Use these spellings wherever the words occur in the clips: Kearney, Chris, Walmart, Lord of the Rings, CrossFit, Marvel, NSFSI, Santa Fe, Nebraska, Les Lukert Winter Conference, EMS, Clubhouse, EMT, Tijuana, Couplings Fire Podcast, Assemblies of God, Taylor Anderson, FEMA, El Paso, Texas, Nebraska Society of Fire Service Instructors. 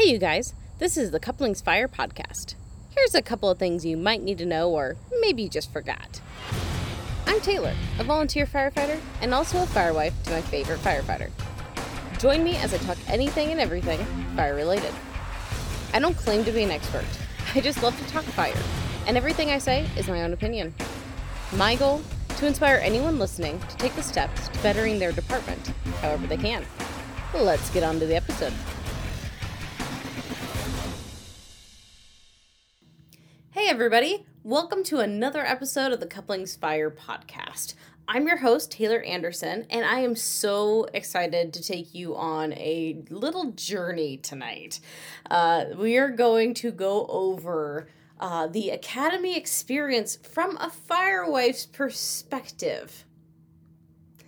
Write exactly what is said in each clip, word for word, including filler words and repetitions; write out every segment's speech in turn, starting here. Hey you guys, this is the Couplings Fire Podcast. Here's a couple of things you might need to know or maybe you just forgot. I'm Taylor, a volunteer firefighter and also a firewife to my favorite firefighter. Join me as I talk anything and everything fire related. I don't claim to be an expert. I just love to talk fire, and everything I say is my own opinion. My goal, to inspire anyone listening to take the steps to bettering their department, however they can. Let's get on to the episode. Hey everybody, welcome to another episode of the Couplings Fire Podcast. I'm your host, Taylor Anderson, and I am so excited to take you on a little journey tonight. Uh, we are going to go over uh, the academy experience from a firewife's perspective.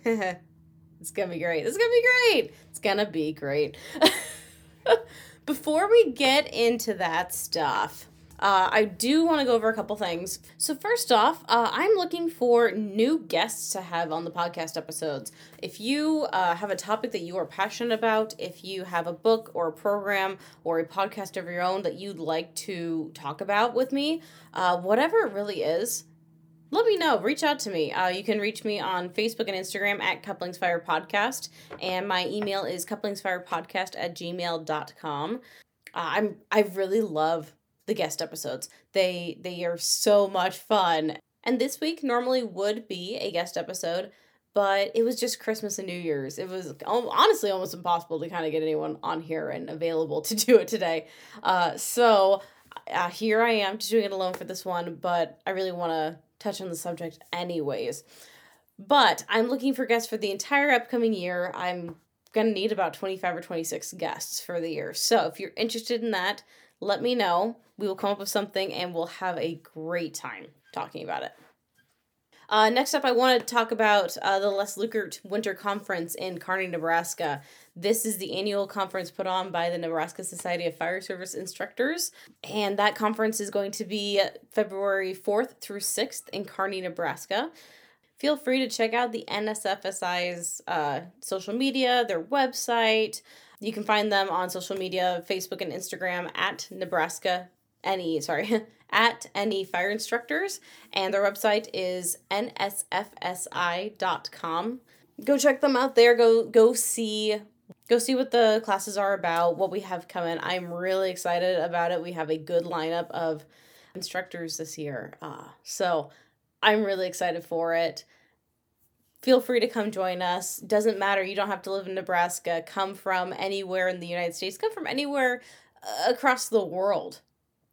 It's gonna be great. It's gonna be great. It's gonna be great. Before we get into that stuff, Uh, I do want to go over a couple things. So first off, uh, I'm looking for new guests to have on the podcast episodes. If you uh, have a topic that you are passionate about, if you have a book or a program or a podcast of your own that you'd like to talk about with me, uh, whatever it really is, let me know. Reach out to me. Uh, you can reach me on Facebook and Instagram at Couplings Fire Podcast, and my email is couplingsfirepodcast at gmail dot com. Uh, I'm I really love the guest episodes. They they are so much fun. And this week normally would be a guest episode, but it was just Christmas and New Year's. It was honestly almost impossible to kind of get anyone on here and available to do it today. Uh, so uh, here I am just doing it alone for this one, but I really want to touch on the subject anyways. But I'm looking for guests for the entire upcoming year. I'm going to need about twenty-five or twenty-six guests for the year. So if you're interested in that, let me know. We will come up with something and we'll have a great time talking about it. Uh, next up, I want to talk about uh, the Les Lukert Winter Conference in Kearney, Nebraska. This is the annual conference put on by the Nebraska Society of Fire Service Instructors, and that conference is going to be February fourth through sixth in Kearney, Nebraska. Feel free to check out the N S F S I's uh, social media, their website. You can find them on social media, Facebook and Instagram at Nebraska NE, sorry, at NE Fire Instructors, and their website is N S F S I dot com. Go check them out there. Go go see go see what the classes are about, what we have coming. I'm really excited about it. We have a good lineup of instructors this year, uh, so I'm really excited for it. Feel free to come join us. Doesn't matter. You don't have to live in Nebraska. Come from anywhere in the United States. Come from anywhere across the world.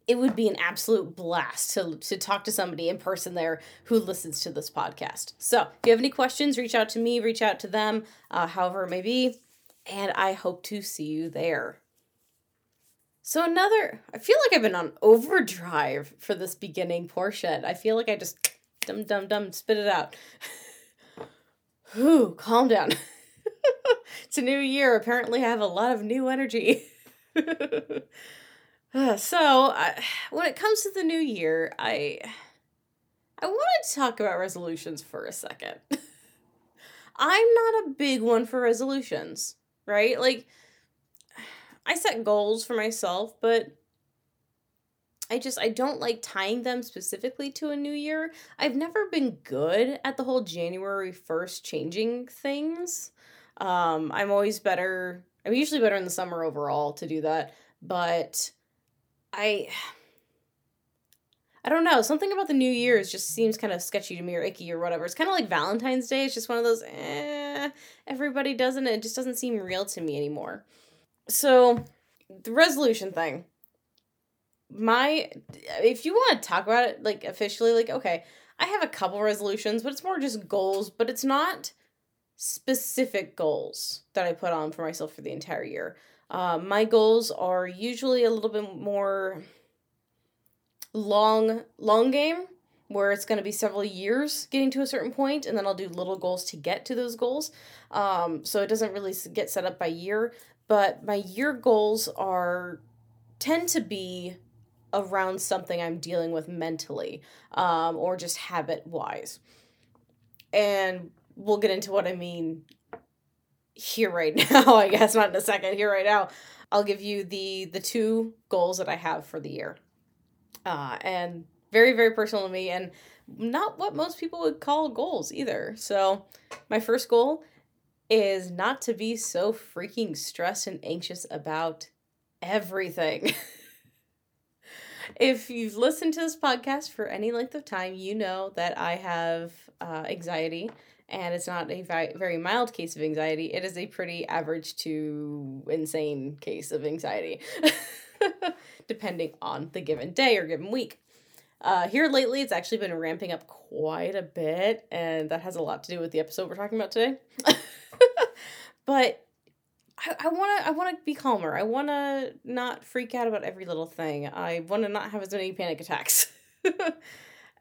It would be an absolute blast to, to talk to somebody in person there who listens to this podcast. So if you have any questions, reach out to me, reach out to them, uh, however it may be. And I hope to see you there. So another, I feel like I've been on overdrive for this beginning portion. I feel like I just dum, dum, dum, spit it out. Whew, calm down. It's a new year. Apparently, I have a lot of new energy. So, I, when it comes to the new year, I I want to talk about resolutions for a second. I'm not a big one for resolutions, right? Like, I set goals for myself, but I just, I don't like tying them specifically to a new year. I've never been good at the whole January first changing things. Um, I'm always better, I'm usually better in the summer overall to do that, but I, I don't know. Something about the new year's just seems kind of sketchy to me or icky or whatever. It's kind of like Valentine's Day. It's just one of those, eh, everybody does it. It just doesn't seem real to me anymore. So the resolution thing. My, if you want to talk about it, like, officially, like, okay, I have a couple resolutions, but it's more just goals, but it's not specific goals that I put on for myself for the entire year. Uh, my goals are usually a little bit more long, long game, where it's going to be several years getting to a certain point, and then I'll do little goals to get to those goals. Um, so it doesn't really get set up by year, but my year goals are, tend to be around something I'm dealing with mentally, um, or just habit-wise. And we'll get into what I mean here right now, I guess, not in a second, here right now, I'll give you the the two goals that I have for the year. Uh, and very, very personal to me, and not what most people would call goals either. So my first goal is not to be so freaking stressed and anxious about everything. If you've listened to this podcast for any length of time, you know that I have uh, anxiety, and it's not a vi- very mild case of anxiety. It is a pretty average to insane case of anxiety, depending on the given day or given week. Uh, here lately, it's actually been ramping up quite a bit, and that has a lot to do with the episode we're talking about today. But I, I want to I wanna be calmer. I want to not freak out about every little thing. I want to not have as many panic attacks.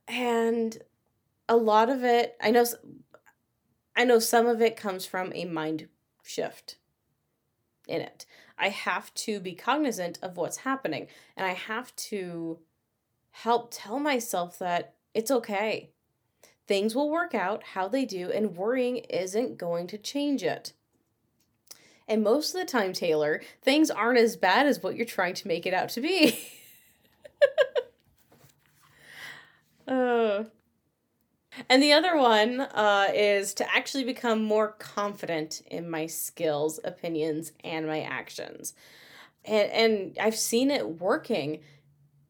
And a lot of it, I know I know some of it comes from a mind shift in it. I have to be cognizant of what's happening, and I have to help tell myself that it's okay. Things will work out how they do, and worrying isn't going to change it. And most of the time, Taylor, things aren't as bad as what you're trying to make it out to be. uh. And the other one uh, is to actually become more confident in my skills, opinions, and my actions. And, and I've seen it working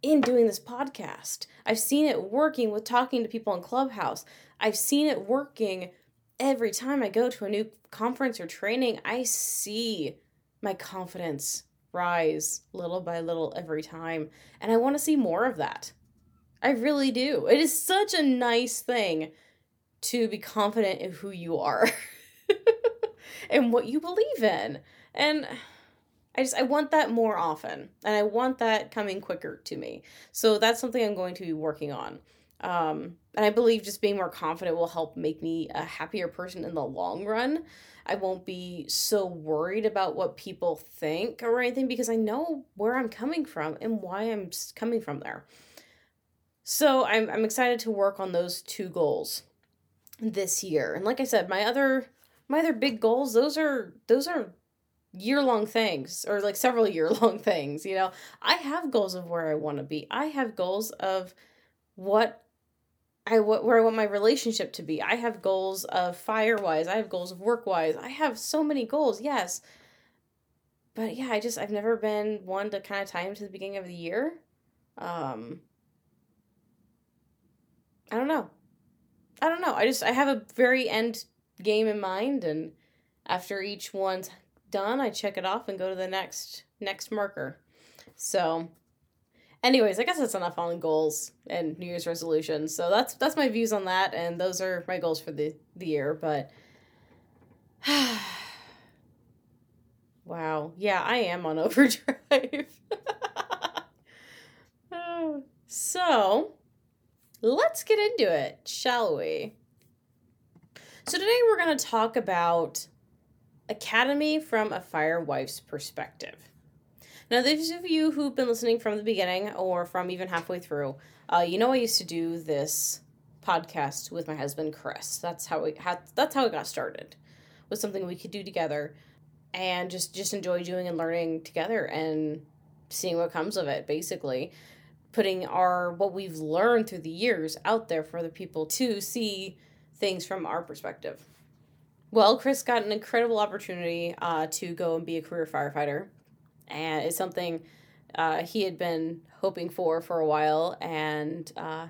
in doing this podcast. I've seen it working with talking to people in Clubhouse. I've seen it working every time I go to a new conference or training. I see my confidence rise little by little every time. And I want to see more of that. I really do. It is such a nice thing to be confident in who you are and what you believe in. And I just, I want that more often, and I want that coming quicker to me. So that's something I'm going to be working on. Um, and I believe just being more confident will help make me a happier person in the long run. I won't be so worried about what people think or anything, because I know where I'm coming from and why I'm coming from there. So I'm I'm excited to work on those two goals this year. And like I said, my other my other big goals, those are those are year-long things, or like several year-long things, you know. I have goals of where I want to be. I have goals of what I what where I want my relationship to be. I have goals of fire-wise. I have goals of work-wise. I have so many goals, yes. But yeah, I just I've never been one to kind of tie them to the beginning of the year. Um I don't know. I don't know. I just, I have a very end game in mind, and after each one's done, I check it off and go to the next, next marker. So anyways, I guess that's enough on goals and New Year's resolutions. So that's, that's my views on that. And those are my goals for the, the year, but wow. Yeah, I am on overdrive. oh. So let's get into it, shall we? So today we're going to talk about Academy from a Fire Wife's perspective. Now, those of you who've been listening from the beginning or from even halfway through, uh, you know I used to do this podcast with my husband, Chris. That's how we had. That's how it got started. It was something we could do together and just just enjoy doing and learning together and seeing what comes of it, basically. Putting our what we've learned through the years out there for other people to see things from our perspective. Well, Chris got an incredible opportunity uh, to go and be a career firefighter, and it's something uh, he had been hoping for for a while, and uh,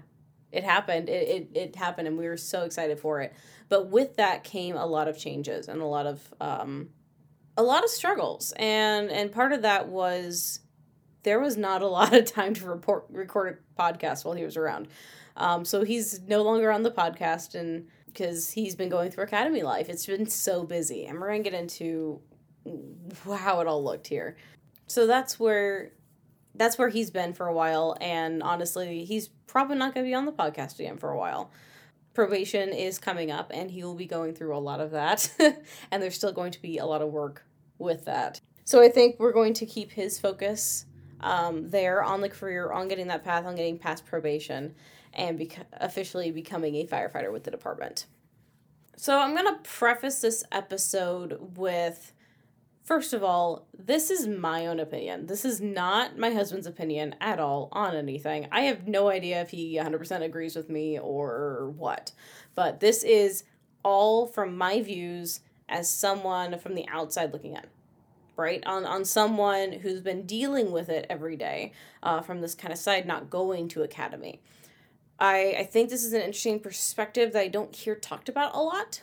it happened. It, it it happened, and we were so excited for it. But with that came a lot of changes and a lot of um, a lot of struggles, and and part of that was, there was not a lot of time to report, record a podcast while he was around. Um, so he's no longer on the podcast, and because he's been going through academy life. It's been so busy. And we're going to get into how it all looked here. So that's where that's where he's been for a while. And honestly, he's probably not going to be on the podcast again for a while. Probation is coming up, and he will be going through a lot of that. And there's still going to be a lot of work with that. So I think we're going to keep his focus Um, there on the career, on getting that path, on getting past probation, and bec- officially becoming a firefighter with the department. So I'm going to preface this episode with, first of all, this is my own opinion. This is not my husband's opinion at all on anything. I have no idea if he one hundred percent agrees with me or what, but this is all from my views as someone from the outside looking in, right? On on someone who's been dealing with it every day uh, from this kind of side, not going to academy. I, I think this is an interesting perspective that I don't hear talked about a lot.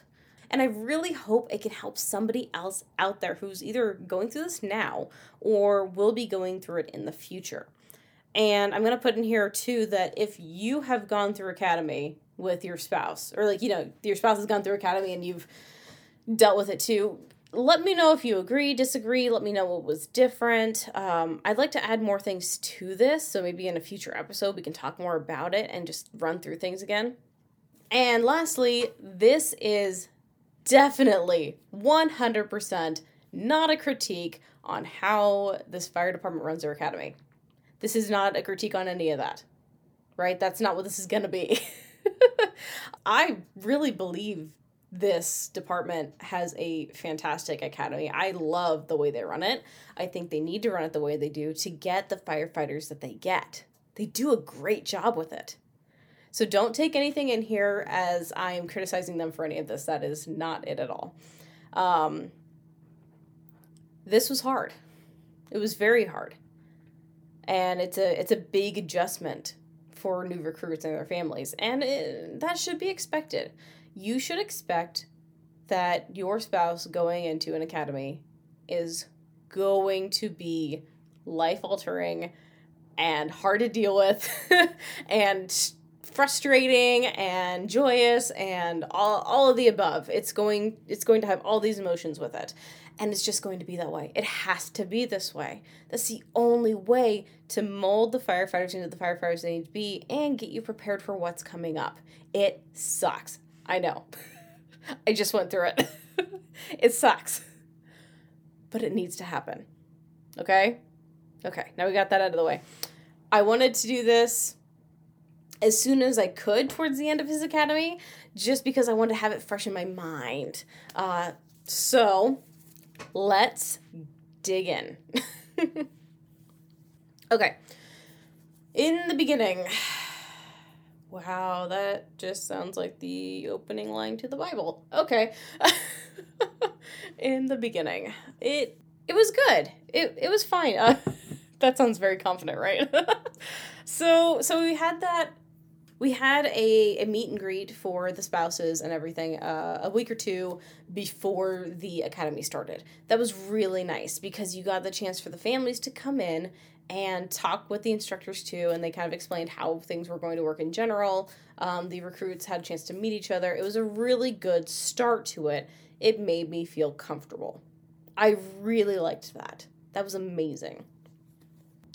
And I really hope it can help somebody else out there who's either going through this now or will be going through it in the future. And I'm going to put in here too that if you have gone through academy with your spouse, or like, you know, your spouse has gone through academy and you've dealt with it too, let me know if you agree, disagree. Let me know what was different. Um, I'd like to add more things to this. So maybe in a future episode, we can talk more about it and just run through things again. And lastly, this is definitely one hundred percent not a critique on how this fire department runs their academy. This is not a critique on any of that, right? That's not what this is going to be. I really believe this department has a fantastic academy. I love the way they run it. I think they need to run it the way they do to get the firefighters that they get. They do a great job with it. So don't take anything in here as I am criticizing them for any of this. That is not it at all. Um, this was hard. It was very hard. And it's a it's a big adjustment for new recruits and their families. And it, that should be expected. You should expect that your spouse going into an academy is going to be life-altering and hard to deal with and frustrating and joyous and all, all of the above. It's going, it's going to have all these emotions with it. And it's just going to be that way. It has to be this way. That's the only way to mold the firefighters into the firefighters they need to be and get you prepared for what's coming up. It sucks. I know. I just went through it. It sucks. But it needs to happen. Okay? Okay. Now we got that out of the way. I wanted to do this as soon as I could towards the end of his academy, just because I wanted to have it fresh in my mind. Uh, so let's dig in. Okay. In the beginning... Wow, that just sounds like the opening line to the Bible. Okay. In the beginning. It it was good. It it was fine. Uh, that sounds very confident, right? so so we had that we had a, a meet and greet for the spouses and everything uh, a week or two before the academy started. That was really nice because you got the chance for the families to come in and talk with the instructors too, and they kind of explained how things were going to work in general. Um, the recruits had a chance to meet each other. It was a really good start to it. It made me feel comfortable. I really liked that. That was amazing.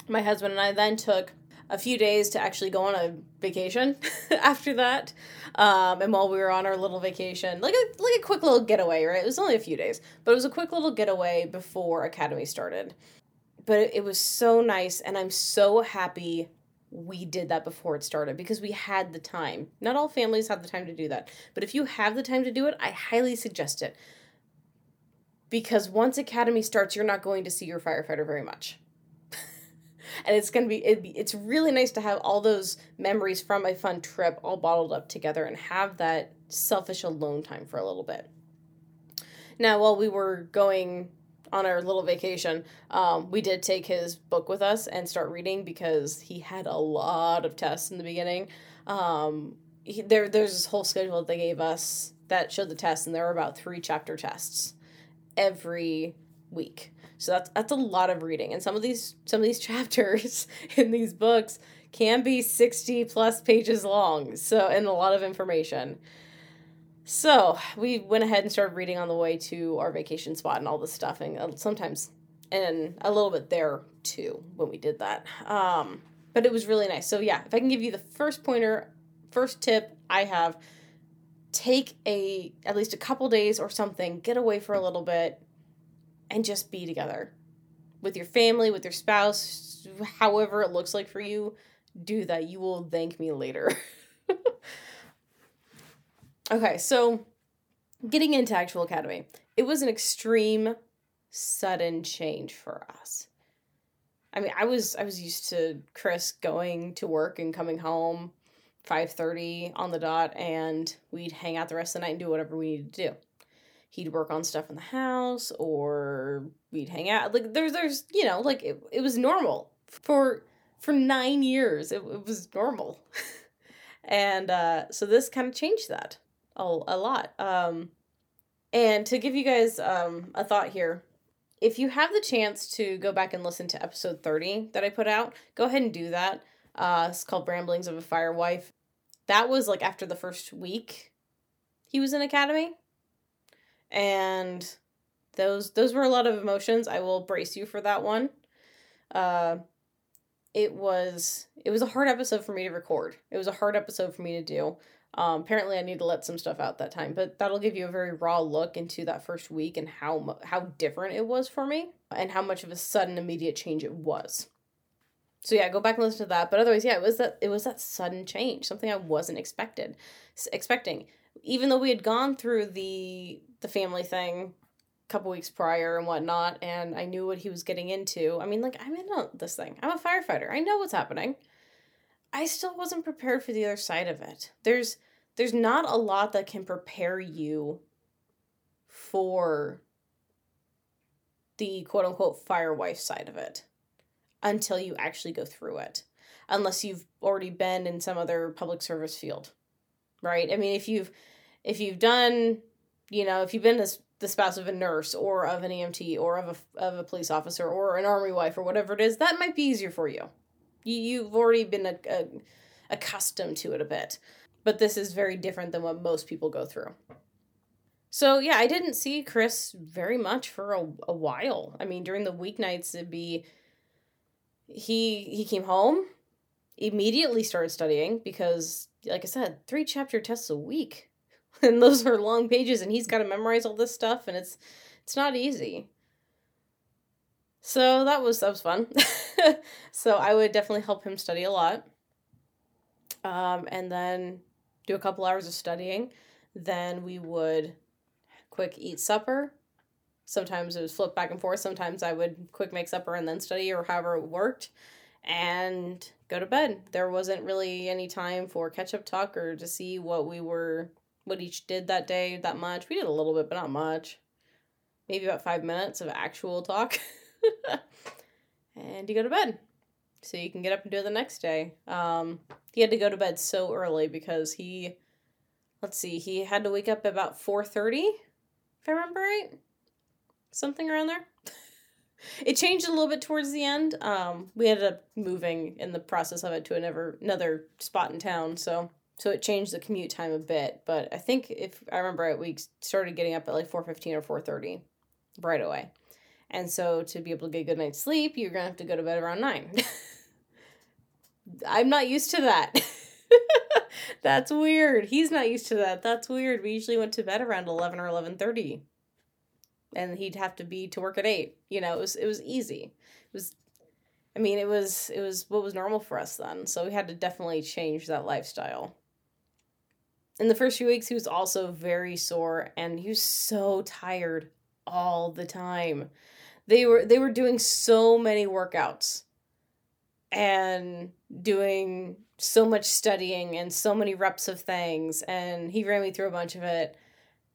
My husband and I then took a few days to actually go on a vacation after that. Um, and while we were on our little vacation, like a, like a quick little getaway, right? It was only a few days, but it was a quick little getaway before academy started. But it was so nice, and I'm so happy we did that before it started because we had the time. Not all families have the time to do that, but if you have the time to do it, I highly suggest it. Because once academy starts, you're not going to see your firefighter very much. And it's going to be, it'd be, it's really nice to have all those memories from a fun trip all bottled up together and have that selfish alone time for a little bit. Now, while we were going on our little vacation, um, we did take his book with us and start reading because he had a lot of tests in the beginning. Um, he, there, there's this whole schedule that they gave us that showed the tests, and there were about three chapter tests every week. So that's that's a lot of reading, and some of these some of these chapters in these books can be sixty plus pages long. So, and a lot of information. So we went ahead and started reading on the way to our vacation spot and all this stuff, and sometimes, and a little bit there too when we did that. Um, but it was really nice. So yeah, if I can give you the first pointer, first tip I have, take a, at least a couple days or something, get away for a little bit and just be together with your family, with your spouse, however it looks like for you, do that. You will thank me later. Okay, so getting into actual academy, it was an extreme, sudden change for us. I mean, I was I was used to Chris going to work and coming home five thirty on the dot, and we'd hang out the rest of the night and do whatever we needed to do. He'd work on stuff in the house, or we'd hang out. Like, there's, there's you know, like, it, it was normal. For for nine years, it, it was normal. And uh, so this kind of changed that a, a lot. Um, and to give you guys um, a thought here, if you have the chance to go back and listen to episode thirty that I put out, go ahead and do that. Uh, it's called Ramblings of a Fire Wife. That was, like, after the first week he was in academy. And those those were a lot of emotions. I will brace you for that one. Uh, it was it was a hard episode for me to record. It was a hard episode for me to do. Um, apparently, I need to let some stuff out that time, but that'll give you a very raw look into that first week and how how different it was for me and how much of a sudden, immediate change it was. So yeah, go back and listen to that. But otherwise, yeah, it was that it was that sudden change, something I wasn't expected expecting. Even though we had gone through the the family thing a couple weeks prior and whatnot, and I knew what he was getting into. I mean, like, I'm in this thing. I'm a firefighter. I know what's happening. I still wasn't prepared for the other side of it. There's there's not a lot that can prepare you for the quote-unquote fire wife side of it until you actually go through it, unless you've already been in some other public service field. Right? I mean, if you've, if you've done, you know, if you've been the, the spouse of a nurse or of an E M T or of a, of a police officer or an army wife or whatever it is, that might be easier for you. you you've already been a, a, accustomed to it a bit, but this is very different than what most people go through. So yeah, I didn't see Chris very much for a, a while. I mean, during the weeknights, it'd be, he, he came home, immediately started studying because, like I said, three chapter tests a week, and those are long pages, and he's got to memorize all this stuff, and it's it's not easy. So that was that was fun. So I would definitely help him study a lot, um, and then do a couple hours of studying. Then we would quick eat supper. Sometimes it was flip back and forth. Sometimes I would quick make supper and then study, or however it worked, and go to bed. There wasn't really any time for catch-up talk or to see what we were, what each did that day that much. We did a little bit, but not much. Maybe about five minutes of actual talk. And you go to bed. So you can get up and do it the next day. Um, he had to go to bed so early because he, let's see, he had to wake up at about four thirty, if I remember right. Something around there. It changed a little bit towards the end. Um, we ended up moving in the process of it to another, another spot in town, so so it changed the commute time a bit. But I think, if I remember right, we started getting up at like four fifteen or four thirty right away. And so to be able to get a good night's sleep, you're going to have to go to bed around nine. I'm not used to that. That's weird. He's not used to that. That's weird. We usually went to bed around eleven or eleven thirty. And he'd have to be to work at eight. You know, it was it was easy. It was, I mean, it was it was what was normal for us then. So we had to definitely change that lifestyle. In the first few weeks, he was also very sore, and he was so tired all the time. They were they were doing so many workouts, and doing so much studying, and so many reps of things. And he ran me through a bunch of it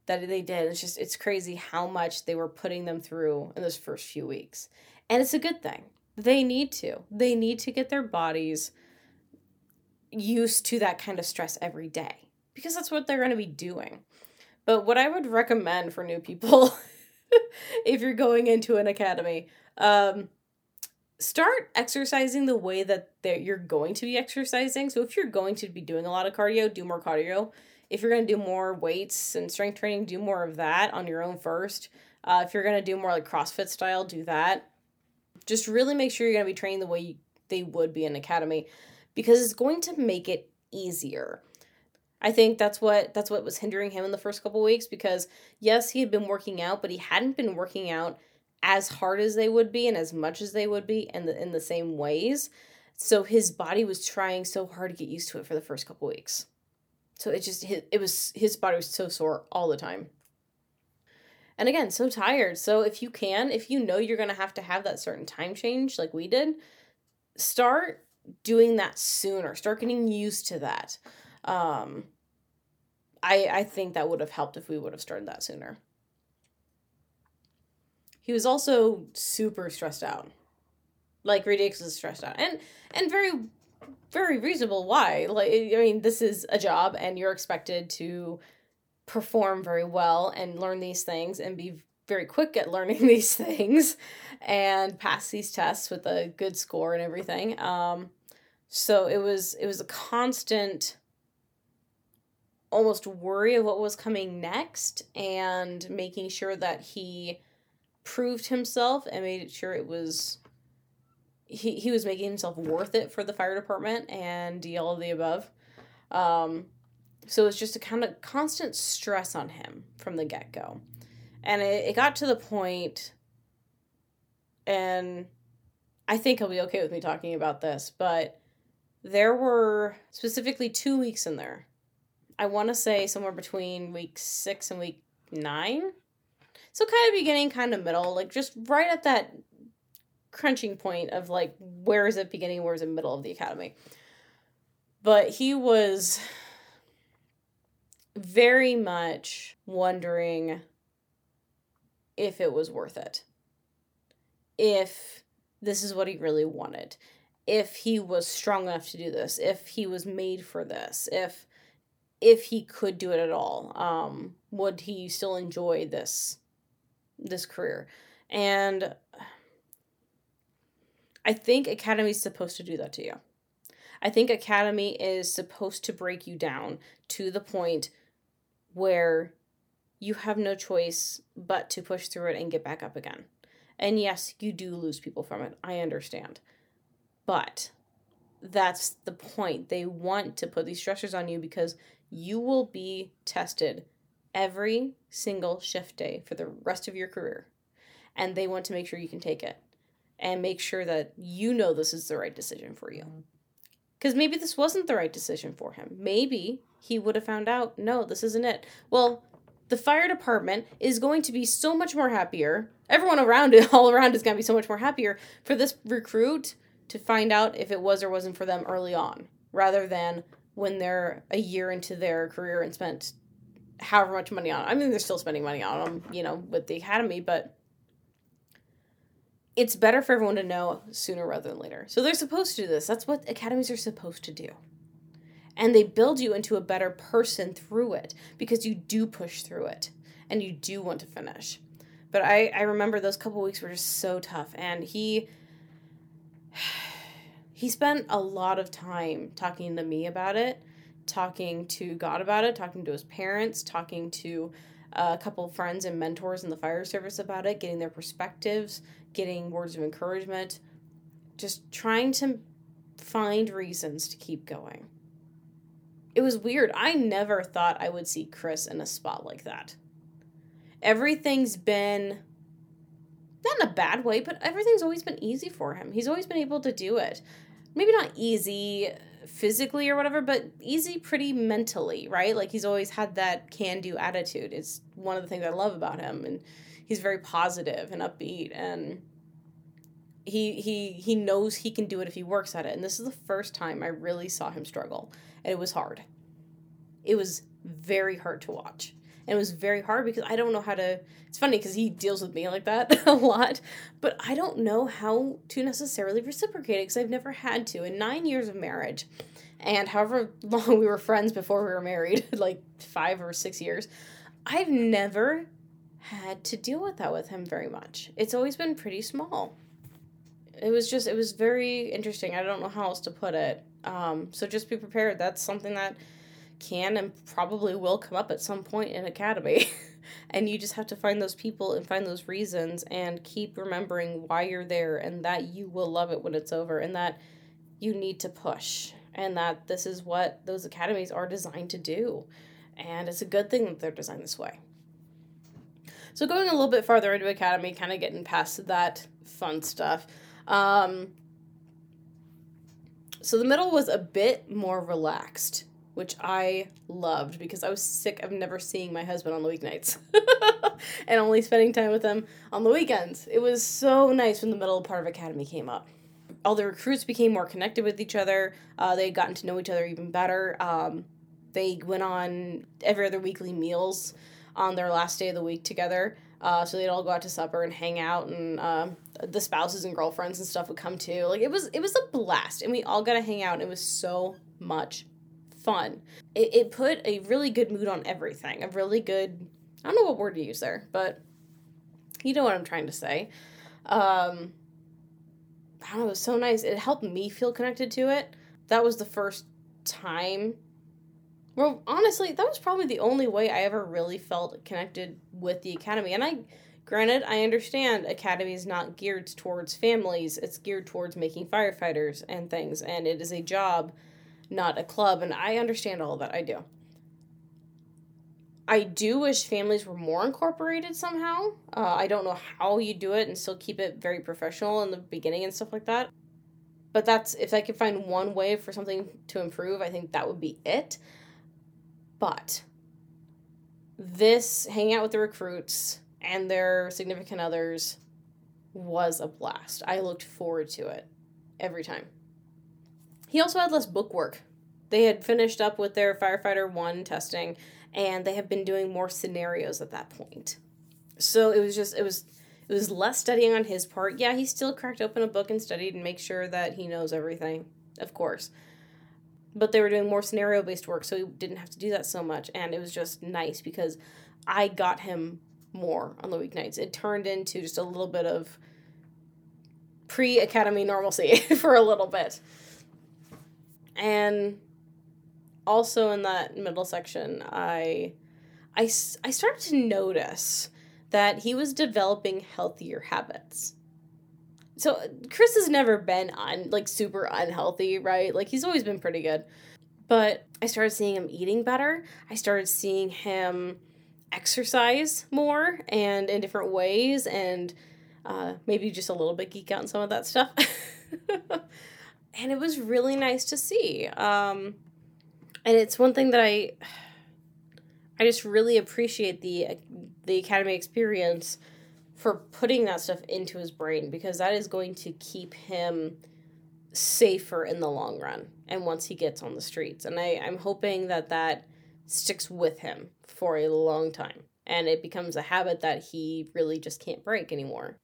that they did. It's just, it's crazy how much they were putting them through in those first few weeks. And it's a good thing. They need to. They need to get their bodies used to that kind of stress every day, because that's what they're going to be doing. But what I would recommend for new people, if you're going into an academy, um, start exercising the way that you're going to be exercising. So if you're going to be doing a lot of cardio, do more cardio. If you're going to do more weights and strength training, do more of that on your own first. Uh, if you're going to do more like CrossFit style, do that. Just really make sure you're going to be trained the way you, they would be in academy, because it's going to make it easier. I think that's what that's what was hindering him in the first couple of weeks, because yes, he had been working out, but he hadn't been working out as hard as they would be and as much as they would be and in, the, in the same ways. So his body was trying so hard to get used to it for the first couple of weeks. So it just, it was, his body was so sore all the time. And again, so tired. So if you can, if you know you're going to have to have that certain time change like we did, start doing that sooner. Start getting used to that. Um, I, I think that would have helped if we would have started that sooner. He was also super stressed out. Like, ridiculously stressed out. And and very, very reasonable why. Like, I mean, this is a job and you're expected to perform very well and learn these things and be very quick at learning these things and pass these tests with a good score and everything. Um, so it was it was a constant almost worry of what was coming next and making sure that he proved himself and made sure it was... He he was making himself worth it for the fire department and all of the above. Um, so it's just a kind of constant stress on him from the get-go. And it, it got to the point, and I think he'll be okay with me talking about this, but there were specifically two weeks in there. I want to say somewhere between week six and week nine. So kind of beginning, kind of middle, like just right at that crunching point of like, where is it beginning, where is it middle of the academy? But he was very much wondering if it was worth it, if this is what he really wanted, if he was strong enough to do this, if he was made for this, if if he could do it at all, um would he still enjoy this this career? And I think academy is supposed to do that to you. I think academy is supposed to break you down to the point where you have no choice but to push through it and get back up again. And yes, you do lose people from it. I understand. But that's the point. They want to put these stressors on you because you will be tested every single shift day for the rest of your career. And they want to make sure you can take it. And make sure that you know this is the right decision for you. Because maybe this wasn't the right decision for him. Maybe he would have found out, no, this isn't it. Well, the fire department is going to be so much more happier. Everyone around it, all around is going to be so much more happier for this recruit to find out if it was or wasn't for them early on. Rather than when they're a year into their career and spent however much money on it. I mean, they're still spending money on them, you know, with the academy, but... it's better for everyone to know sooner rather than later. So they're supposed to do this. That's what academies are supposed to do. And they build you into a better person through it because you do push through it and you do want to finish. But I, I remember those couple weeks were just so tough. And he, he spent a lot of time talking to me about it, talking to God about it, talking to his parents, talking to a couple friends and mentors in the fire service about it, getting their perspectives, getting words of encouragement, just trying to find reasons to keep going. It was weird. I never thought I would see Chris in a spot like that. Everything's been, not in a bad way, but everything's always been easy for him. He's always been able to do it. Maybe not easy physically or whatever, but easy pretty mentally, right? Like he's always had that can-do attitude. It's one of the things I love about him. And he's very positive and upbeat, and he he he knows he can do it if he works at it. And this is the first time I really saw him struggle, and it was hard. It was very hard to watch, and it was very hard because I don't know how to... It's funny because he deals with me like that a lot, but I don't know how to necessarily reciprocate it because I've never had to. In nine years of marriage, and however long we were friends before we were married, like five or six years, I've never... had to deal with that with him very much. It's always been pretty small. It was just, it was very interesting. I don't know how else to put it. Um, so just be prepared. That's something that can and probably will come up at some point in academy. And you just have to find those people and find those reasons and keep remembering why you're there and that you will love it when it's over and that you need to push and that this is what those academies are designed to do. And it's a good thing that they're designed this way. So going a little bit farther into academy, kind of getting past that fun stuff. Um, so the middle was a bit more relaxed which I loved because I was sick of never seeing my husband on the weeknights and only spending time with him on the weekends. It was so nice when the middle part of Academy came up. All the recruits became more connected with each other. Uh, they had gotten to know each other even better. Um, they went on every other weekly meals on their last day of the week together. Uh, so they'd all go out to supper and hang out, and uh, the spouses and girlfriends and stuff would come too. Like, it was it was a blast, and we all got to hang out, and it was so much fun. It it put a really good mood on everything. A really good, I don't know what word to use there, but you know what I'm trying to say. Um, I don't know, it was so nice. It helped me feel connected to it. That was the first time. Well, honestly, that was probably the only way I ever really felt connected with the Academy. And I, granted, I understand Academy is not geared towards families. It's geared towards making firefighters and things. And it is a job, not a club. And I understand all of that. I do. I do wish families were more incorporated somehow. Uh, I don't know how you do it and still keep it very professional in the beginning and stuff like that. But that's, if I could find one way for something to improve, I think that would be it. But this, hanging out with the recruits and their significant others, was a blast. I looked forward to it every time. He also had less book work. They had finished up with their Firefighter one testing, and they have been doing more scenarios at that point. So it was just, it was, it was less studying on his part. Yeah, he still cracked open a book and studied and make sure that he knows everything, of course. But they were doing more scenario-based work, so he didn't have to do that so much. And it was just nice because I got him more on the weeknights. It turned into just a little bit of pre-academy normalcy for a little bit. And also in that middle section, I, I, I started to notice that he was developing healthier habits. So, Chris has never been, un, like, super unhealthy, right? Like, he's always been pretty good. But I started seeing him eating better. I started seeing him exercise more and in different ways, and uh, maybe just a little bit geek out on some of that stuff. And it was really nice to see. Um, and it's one thing that I, I just really appreciate the the Academy experience for putting that stuff into his brain, because that is going to keep him safer in the long run and once he gets on the streets. And I, I'm hoping that that sticks with him for a long time and it becomes a habit that he really just can't break anymore.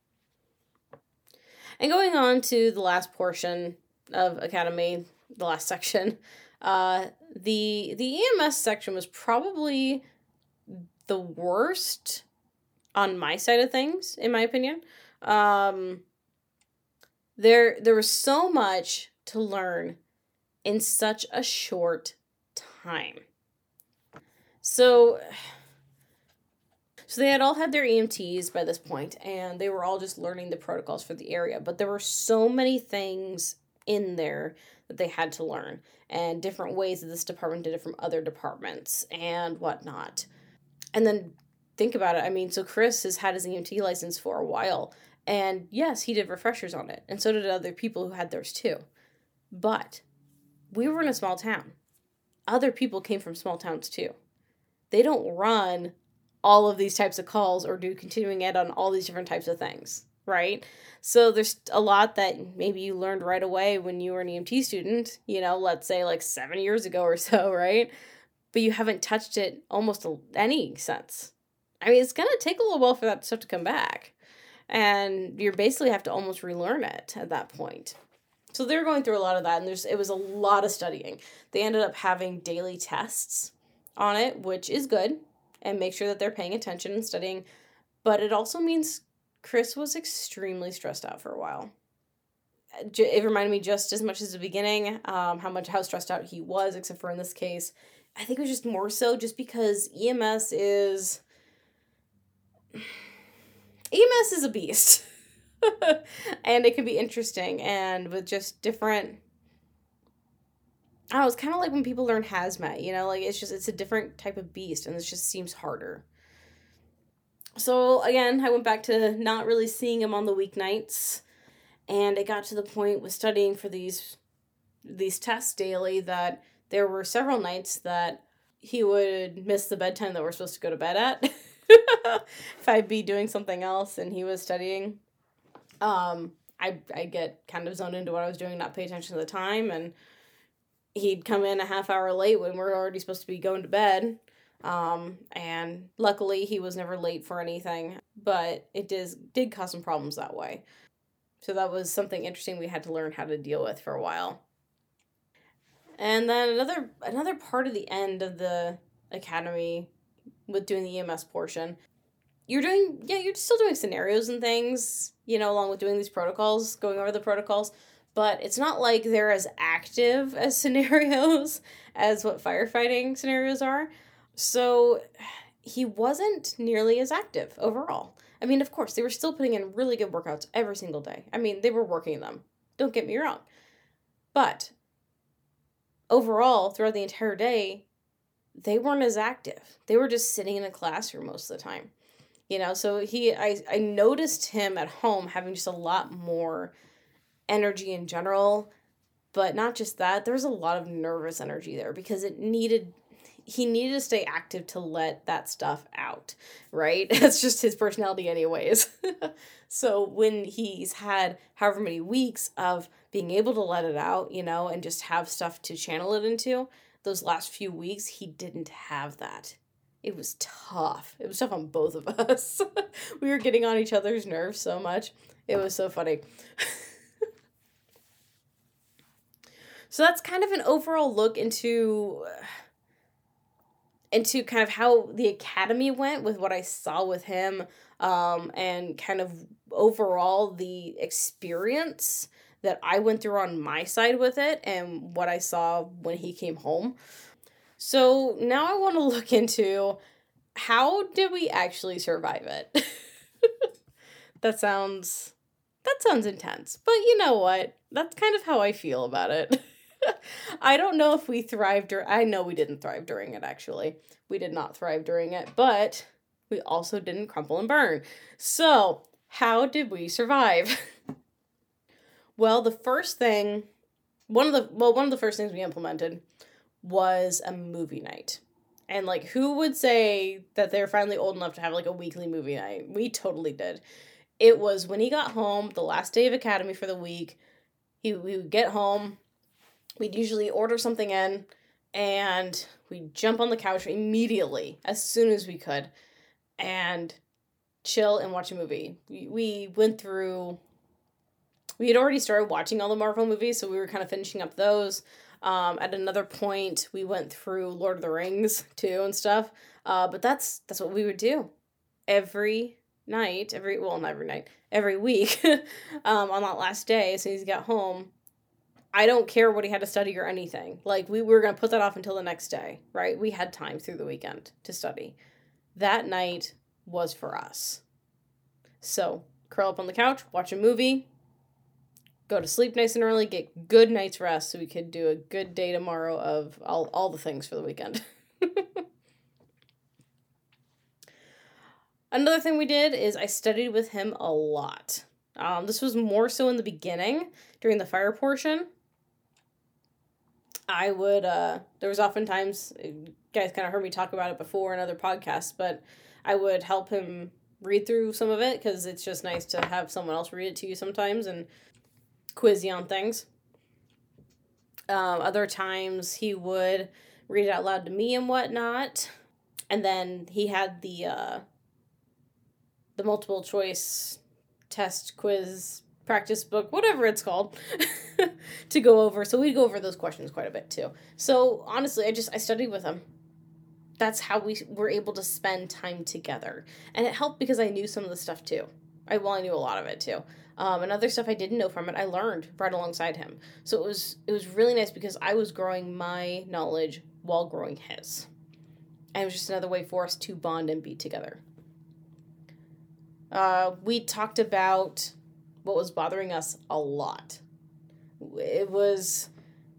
And going on to the last portion of Academy, the last section, uh, the the E M S section was probably the worst on my side of things, in my opinion. Um, there there was so much to learn in such a short time. So, so they had all had their E M Ts by this point, and they were all just learning the protocols for the area. But there were so many things in there that they had to learn, and different ways that this department did it from other departments and whatnot. And then think about it. I mean, so Chris has had his E M T license for a while, and yes, he did refreshers on it, and so did other people who had theirs too. But we were in a small town. Other people came from small towns too. They don't run all of these types of calls or do continuing ed on all these different types of things, right? So there's a lot that maybe you learned right away when you were an E M T student, you know, let's say like seven years ago or so, right? But you haven't touched it almost any since. I mean, it's going to take a little while for that stuff to come back, and you basically have to almost relearn it at that point. So they're going through a lot of that, and there's it was a lot of studying. They ended up having daily tests on it, which is good, and make sure that they're paying attention and studying, but it also means Chris was extremely stressed out for a while. It reminded me just as much as the beginning, um, how much how stressed out he was, except for in this case, I think it was just more so just because E M S is... E M S is a beast and it can be interesting, and with just different, I don't know, it's kind of like when people learn hazmat, you know, like it's just, it's a different type of beast, and it just seems harder. So again, I went back to not really seeing him on the weeknights, and it got to the point with studying for these, these tests daily that there were several nights that he would miss the bedtime that we're supposed to go to bed at if I'd be doing something else and he was studying. Um, I I get kind of zoned into what I was doing, not pay attention to the time, and he'd come in a half hour late when we're already supposed to be going to bed. Um, and luckily he was never late for anything, but it did, did cause some problems that way. So that was something interesting we had to learn how to deal with for a while. And then another another part of the end of the academy with doing the E M S portion, you're doing, yeah, you're still doing scenarios and things, you know, along with doing these protocols, going over the protocols, but it's not like they're as active as scenarios as what firefighting scenarios are. So he wasn't nearly as active overall. I mean, of course, they were still putting in really good workouts every single day. I mean, they were working them. Don't get me wrong. But overall, throughout the entire day, they weren't as active. They were just sitting in a classroom most of the time. You know, so he, I, I noticed him at home having just a lot more energy in general. But not just that, there was a lot of nervous energy there because it needed... He needed to stay active to let that stuff out, right? That's just his personality anyways. So when he's had however many weeks of being able to let it out, you know, and just have stuff to channel it into, those last few weeks, he didn't have that. It was tough. It was tough on both of us. We were getting on each other's nerves so much. It was so funny. So that's kind of an overall look into... Uh, into kind of how the academy went with what I saw with him, um, and kind of overall the experience that I went through on my side with it and what I saw when he came home. So now I want to look into how did we actually survive it? That sounds, that sounds intense, but you know what? That's kind of how I feel about it. I don't know if we thrived or I know we didn't thrive during it, actually. We did not thrive during it, but we also didn't crumple and burn. So how did we survive? Well, the first thing, one of the, well, one of the first things we implemented was a movie night. And like, who would say that they're finally old enough to have like a weekly movie night? We totally did. It was when he got home, the last day of academy for the week, he, we would get home. We'd usually order something in, and we'd jump on the couch immediately, as soon as we could, and chill and watch a movie. We, we went through... We had already started watching all the Marvel movies, so we were kind of finishing up those. Um, at another point, we went through Lord of the Rings, too, and stuff. Uh, but that's that's what we would do every night, every... Well, not every night. Every week, um, on that last day, as soon as he got home. I don't care what he had to study or anything. Like, we were going to put that off until the next day, right? We had time through the weekend to study. That night was for us. So, curl up on the couch, watch a movie, go to sleep nice and early, get good night's rest so we could do a good day tomorrow of all, all the things for the weekend. Another thing we did is I studied with him a lot. Um, this was more so in the beginning, during the fire portion. I would, uh, there was oftentimes, you guys kind of heard me talk about it before in other podcasts, but I would help him read through some of it, because it's just nice to have someone else read it to you sometimes and quiz you on things. Um, other times he would read it out loud to me and whatnot, and then he had the, uh, the multiple choice test, quiz, practice book, whatever it's called, to go over. So we'd go over those questions quite a bit too. So honestly, I just, I studied with him. That's how we were able to spend time together. And it helped because I knew some of the stuff too. I, well, I knew a lot of it too. Um, and other stuff I didn't know from it, I learned right alongside him. So it was, it was really nice because I was growing my knowledge while growing his. And it was just another way for us to bond and be together. Uh, we talked about what was bothering us a lot. It was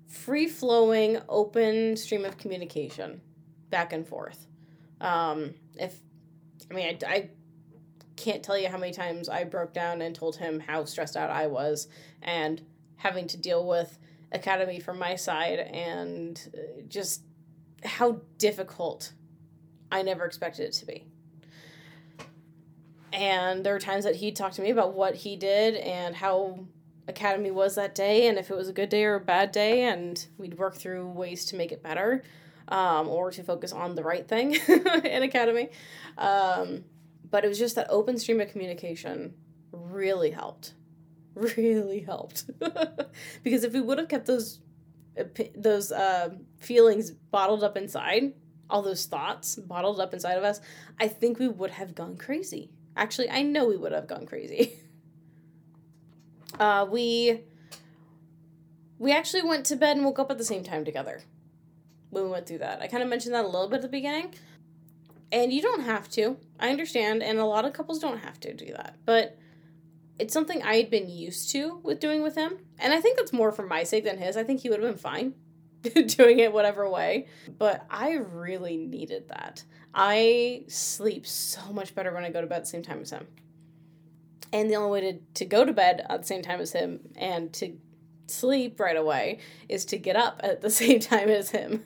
free-flowing, open stream of communication, back and forth. Um, if, I mean, I, I can't tell you how many times I broke down and told him how stressed out I was and having to deal with academy from my side, and just how difficult I never expected it to be. And there were times that he'd talk to me about what he did and how academy was that day, and if it was a good day or a bad day, and we'd work through ways to make it better, um, or to focus on the right thing in academy. Um, but it was just that open stream of communication really helped. Really helped. Because if we would have kept those those uh, feelings bottled up inside, all those thoughts bottled up inside of us, I think we would have gone crazy. Actually, I know we would have gone crazy. Uh, we we actually went to bed and woke up at the same time together when we went through that. I kind of mentioned that a little bit at the beginning. And you don't have to. I understand. And a lot of couples don't have to do that. But it's something I had been used to with doing with him. And I think that's more for my sake than his. I think he would have been fine doing it whatever way. But I really needed that. I sleep so much better when I go to bed at the same time as him. And the only way to, to go to bed at the same time as him and to sleep right away is to get up at the same time as him.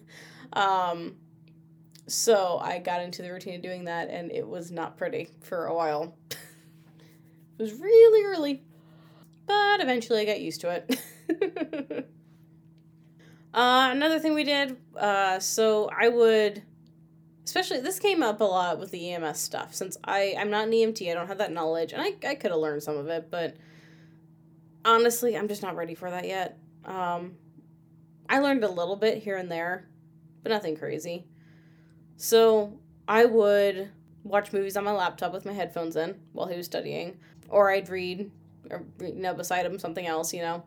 Um, so I got into the routine of doing that, and it was not pretty for a while. It was really early, but eventually I got used to it. uh, another thing we did, uh, so I would... Especially, this came up a lot with the E M S stuff. Since I, I'm not an E M T, I don't have that knowledge. And I, I could have learned some of it, but honestly, I'm just not ready for that yet. Um, I learned a little bit here and there, but nothing crazy. So I would watch movies on my laptop with my headphones in while he was studying. Or I'd read, or you know, beside him something else, you know.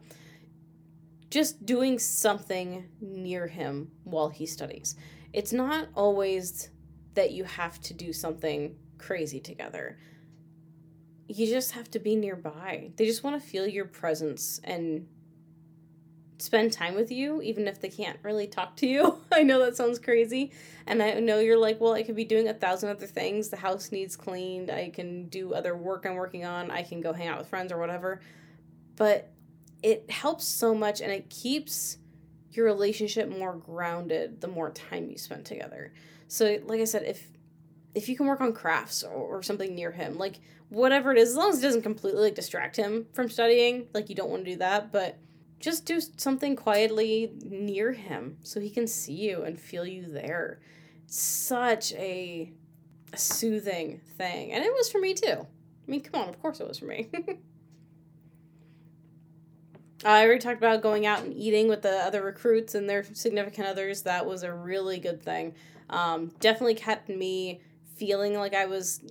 Just doing something near him while he studies. It's not always that you have to do something crazy together. You just have to be nearby. They just want to feel your presence and spend time with you, even if they can't really talk to you. I know that sounds crazy. And I know you're like, well, I could be doing a thousand other things. The house needs cleaned. I can do other work I'm working on. I can go hang out with friends or whatever. But it helps so much, and it keeps your relationship more grounded the more time you spend together. So like I said, if if you can work on crafts or, or something near him, like whatever it is, as long as it doesn't completely like distract him from studying, like you don't want to do that, but just do something quietly near him so he can see you and feel you there. It's such a, a soothing thing. And it was for me too. I mean, come on, of course it was for me. I already talked about going out and eating with the other recruits and their significant others. That was a really good thing. Um, definitely kept me feeling like I was,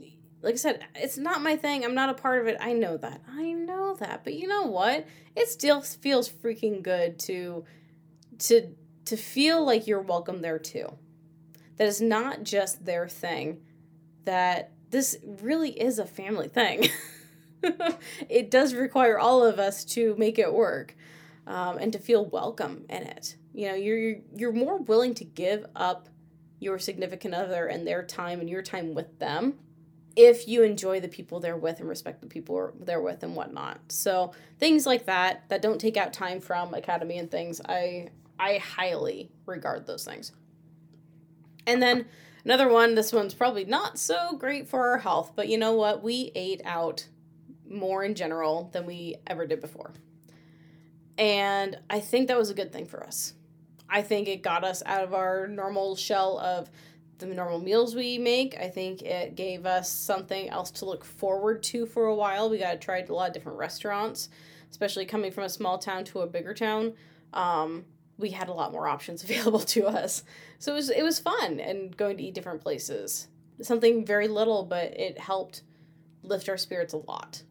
like I said, it's not my thing. I'm not a part of it. I know that. I know that. But you know what? It still feels freaking good to, to, to feel like you're welcome there too. That it's not just their thing. That this really is a family thing. It does require all of us to make it work, um, and to feel welcome in it. You know, you're you're more willing to give up your significant other and their time and your time with them if you enjoy the people they're with and respect the people they're with and whatnot. So things like that that don't take out time from academy and things, I I highly regard those things. And then another one, this one's probably not so great for our health, but you know what? We ate out more in general than we ever did before. And I think that was a good thing for us. I think it got us out of our normal shell of the normal meals we make. I think it gave us something else to look forward to for a while. We got to try a lot of different restaurants, especially coming from a small town to a bigger town. Um, we had a lot more options available to us. So it was, it was fun, and going to eat different places. Something very little, but it helped lift our spirits a lot.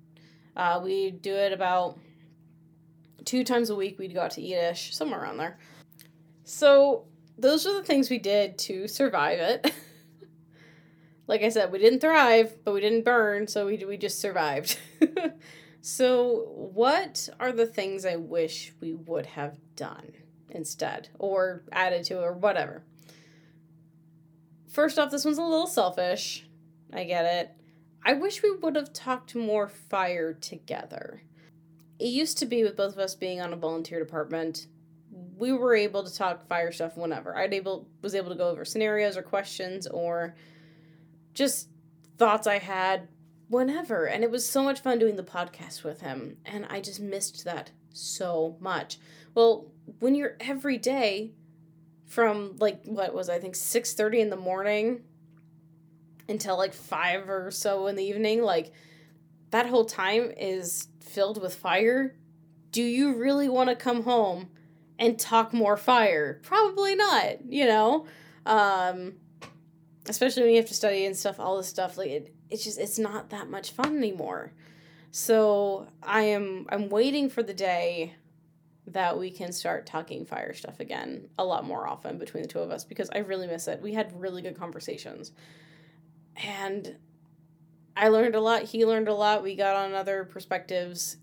Uh, we do it about two times a week. We'd go out to eat-ish, somewhere around there. So those are the things we did to survive it. Like I said, we didn't thrive, but we didn't burn, so we we just survived. So what are the things I wish we would have done instead, or added to, or whatever? First off, this one's a little selfish. I get it. I wish we would have talked more fire together. It used to be, with both of us being on a volunteer department, we were able to talk fire stuff whenever. I able was able to go over scenarios or questions or just thoughts I had whenever. And it was so much fun doing the podcast with him. And I just missed that so much. Well, when you're every day from, like, what was I think six thirty in the morning until, like, five or so in the evening, like, that whole time is filled with fire. Do you really want to come home and talk more fire? Probably not, you know? Um, especially when you have to study and stuff, all this stuff. Like, it, it's just, it's not that much fun anymore. So I am, I'm waiting for the day that we can start talking fire stuff again a lot more often between the two of us, because I really miss it. We had really good conversations. And I learned a lot. He learned a lot. We got on other perspectives.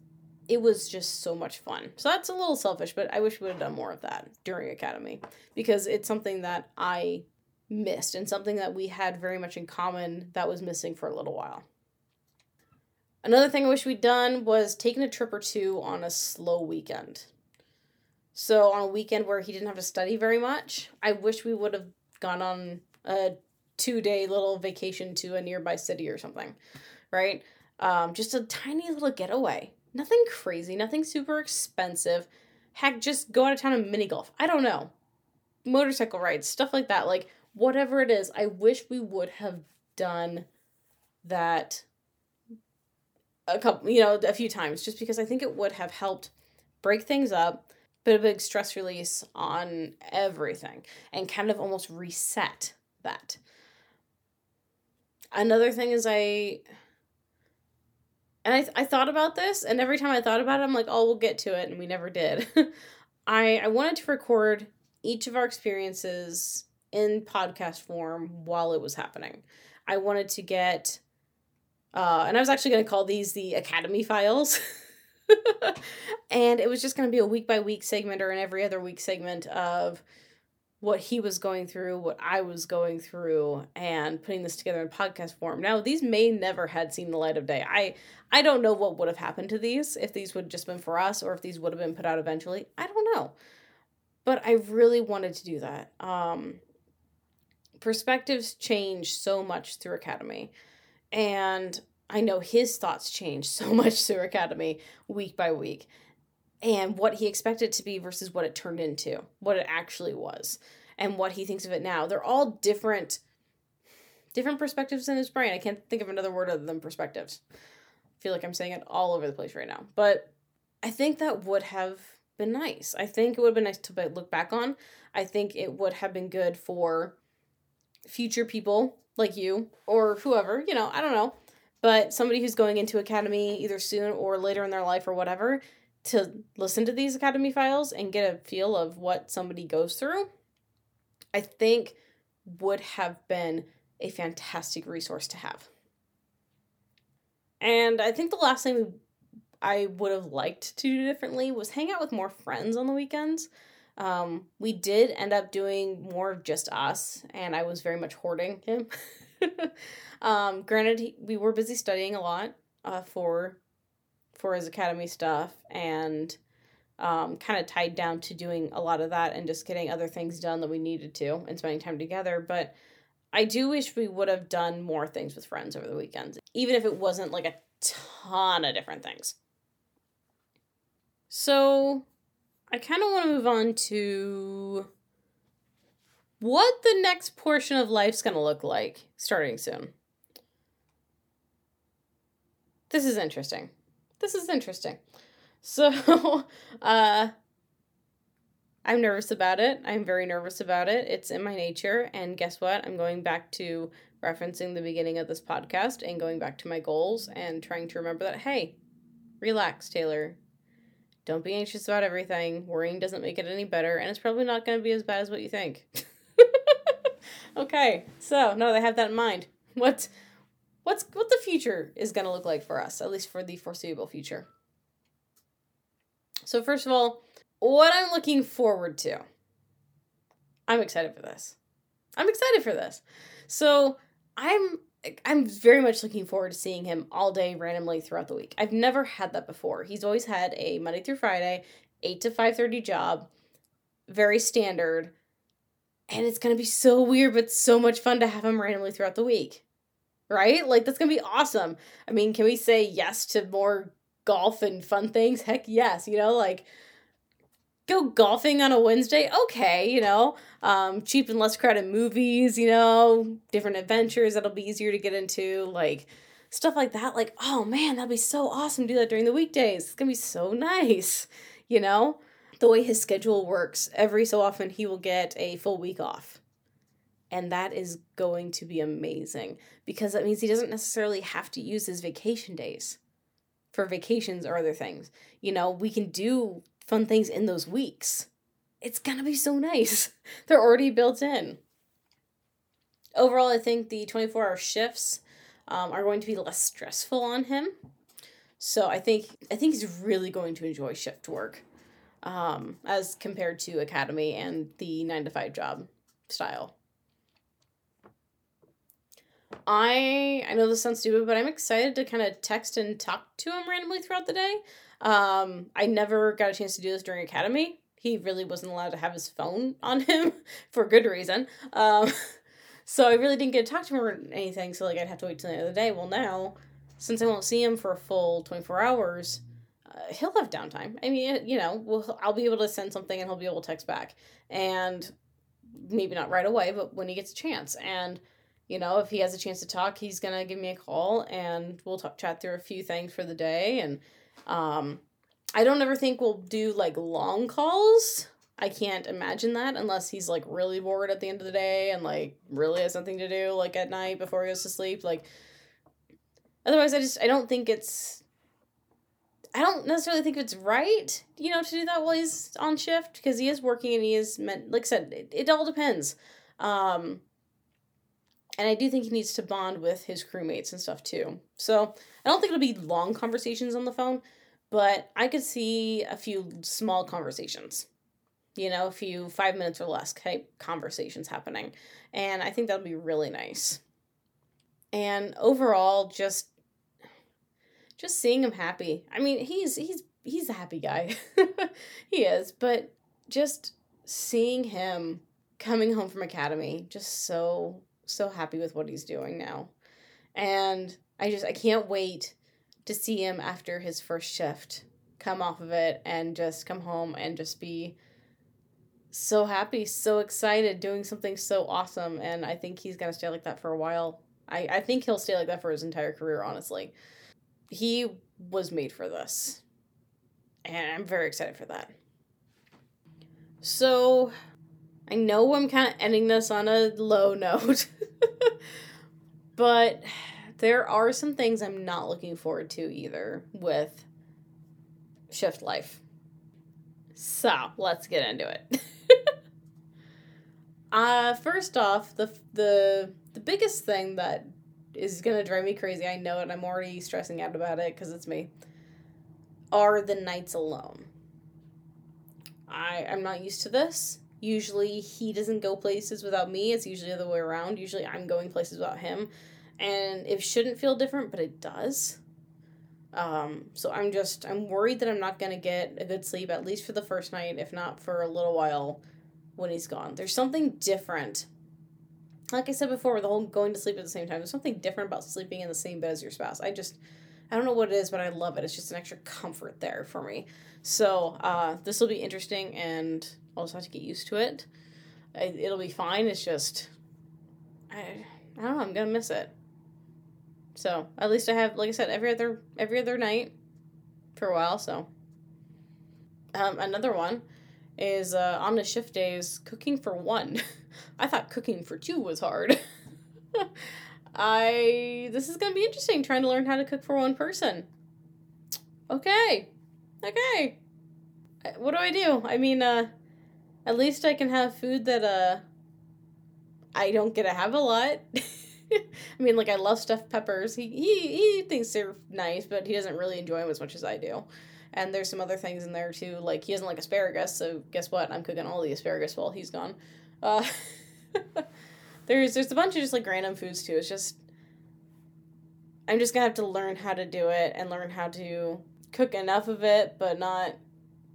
It was just so much fun. So that's a little selfish, but I wish we would have done more of that during Academy, because it's something that I missed and something that we had very much in common that was missing for a little while. Another thing I wish we'd done was taken a trip or two on a slow weekend. So on a weekend where he didn't have to study very much, I wish we would have gone on a two-day little vacation to a nearby city or something, right? Um, just a tiny little getaway. Nothing crazy, nothing super expensive. Heck, just go out of town and mini golf. I don't know. Motorcycle rides, stuff like that. Like, whatever it is, I wish we would have done that a couple, you know, a few times, just because I think it would have helped break things up, but a big stress release on everything, and kind of almost reset that. Another thing is I... And I th- I thought about this, and every time I thought about it, I'm like, oh, we'll get to it, and we never did. I I wanted to record each of our experiences in podcast form while it was happening. I wanted to get, uh, and I was actually going to call these the Academy Files, and it was just going to be a week-by-week segment or an every other week segment of what he was going through, what I was going through, and putting this together in podcast form. Now, these may never had seen the light of day. I I don't know what would have happened to these, if these would have just been for us, or if these would have been put out eventually. I don't know. But I really wanted to do that. Um, perspectives change so much through Academy. And I know his thoughts change so much through Academy week by week. And what he expected it to be versus what it turned into, what it actually was, and what he thinks of it now. They're all different, different perspectives in his brain. I can't think of another word other than perspectives. I feel like I'm saying it all over the place right now. But I think that would have been nice. I think it would have been nice to look back on. I think it would have been good for future people like you or whoever, you know, I don't know. But somebody who's going into Academy either soon or later in their life or whatever, to listen to these Academy Files and get a feel of what somebody goes through, I think would have been a fantastic resource to have. And I think the last thing I would have liked to do differently was hang out with more friends on the weekends. Um, we did end up doing more of just us, and I was very much hoarding him. um, granted, we were busy studying a lot uh, for... for his Academy stuff, and um, kind of tied down to doing a lot of that and just getting other things done that we needed to and spending time together. But I do wish we would have done more things with friends over the weekends, even if it wasn't like a ton of different things. So I kind of want to move on to what the next portion of life's going to look like starting soon. This is interesting. This is interesting. So, uh, I'm nervous about it. I'm very nervous about it. It's in my nature. And guess what? I'm going back to referencing the beginning of this podcast and going back to my goals and trying to remember that, hey, relax, Taylor. Don't be anxious about everything. Worrying doesn't make it any better. And it's probably not going to be as bad as what you think. Okay. So, no, they have that in mind. What's... What's what the future is going to look like for us, at least for the foreseeable future. So first of all, what I'm looking forward to. I'm excited for this. I'm excited for this. So I'm I'm very much looking forward to seeing him all day randomly throughout the week. I've never had that before. He's always had a Monday through Friday, eight to five thirty job. very standard, and it's going to be so weird, but so much fun to have them randomly throughout the week, right? Like, that's going to be awesome. I mean, can we say yes to more golf and fun things? Heck yes, you know, like, go golfing on a Wednesday, okay, you know, um, cheap and less crowded movies, you know, different adventures that'll be easier to get into, like, stuff like that, like, oh man, that'd be so awesome to do that during the weekdays, it's gonna be so nice, you know? The way his schedule works, every so often he will get a full week off, and that is going to be amazing, because that means he doesn't necessarily have to use his vacation days for vacations or other things, you know, we can do fun things in those weeks. It's gonna be so nice. They're already built in. Overall, I think the twenty-four hour shifts um, are going to be less stressful on him. So I think I think he's really going to enjoy shift work um, as compared to academy and the nine to five job style. I I know this sounds stupid, but I'm excited to kind of text and talk to him randomly throughout the day. Um, I never got a chance to do this during academy. He really wasn't allowed to have his phone on him for good reason. Um, so I really didn't get to talk to him or anything. So like I'd have to wait till the end of the day. Well now, since I won't see him for a full twenty-four hours, uh, he'll have downtime. I mean, you know, we'll, I'll be able to send something and he'll be able to text back, and maybe not right away, but when he gets a chance. And you know, if he has a chance to talk, he's going to give me a call and we'll talk, chat through a few things for the day. And um, I don't ever think we'll do like long calls. I can't imagine that unless he's like really bored at the end of the day and like really has something to do like at night before he goes to sleep. Like, otherwise I just, I don't think it's, I don't necessarily think it's right, you know, to do that while he's on shift, because he is working and he is meant, like I said, it, it all depends. Um, And I do think he needs to bond with his crewmates and stuff too. So I don't think it'll be long conversations on the phone, but I could see a few small conversations, you know, a few five minutes or less type conversations happening. And I think that'll be really nice. And overall, just, just seeing him happy. I mean, he's, he's, he's a happy guy. He is, but just seeing him coming home from academy, just so so happy with what he's doing now. And I just, I can't wait to see him after his first shift come off of it and just come home and just be so happy, so excited, doing something so awesome. And I think he's going to stay like that for a while. I, I think he'll stay like that for his entire career, honestly. He was made for this. And I'm very excited for that. So I know I'm kind of ending this on a low note, but there are some things I'm not looking forward to either with shift life. So let's get into it. uh, first off, the, the, the biggest thing that is going to drive me crazy, I know it, I'm already stressing out about it because it's me, are the nights alone. I, I'm not used to this. Usually he doesn't go places without me. It's usually the other way around. Usually I'm going places without him. And it shouldn't feel different, but it does. Um, so I'm just, I'm worried that I'm not going to get a good sleep, at least for the first night, if not for a little while when he's gone. There's something different. Like I said before, with the whole going to sleep at the same time, there's something different about sleeping in the same bed as your spouse. I just, I don't know what it is, but I love it. It's just an extra comfort there for me. So uh, this will be interesting, and I'll just have to get used to it. It'll be fine. It's just, I, I don't know. I'm going to miss it. So at least I have, like I said, every other, every other night for a while. So, um, another one is, uh, on the shift days, cooking for one. I thought cooking for two was hard. I, this is going to be interesting, trying to learn how to cook for one person. Okay. Okay. What do I do? I mean, uh, at least I can have food that, uh, I don't get to have a lot. I mean, like, I love stuffed peppers. He, he, he thinks they're nice, but he doesn't really enjoy them as much as I do. And there's some other things in there, too. Like, he doesn't like asparagus, so guess what? I'm cooking all the asparagus while he's gone. Uh, there's, there's a bunch of just, like, random foods, too. It's just, I'm just gonna have to learn how to do it and learn how to cook enough of it, but not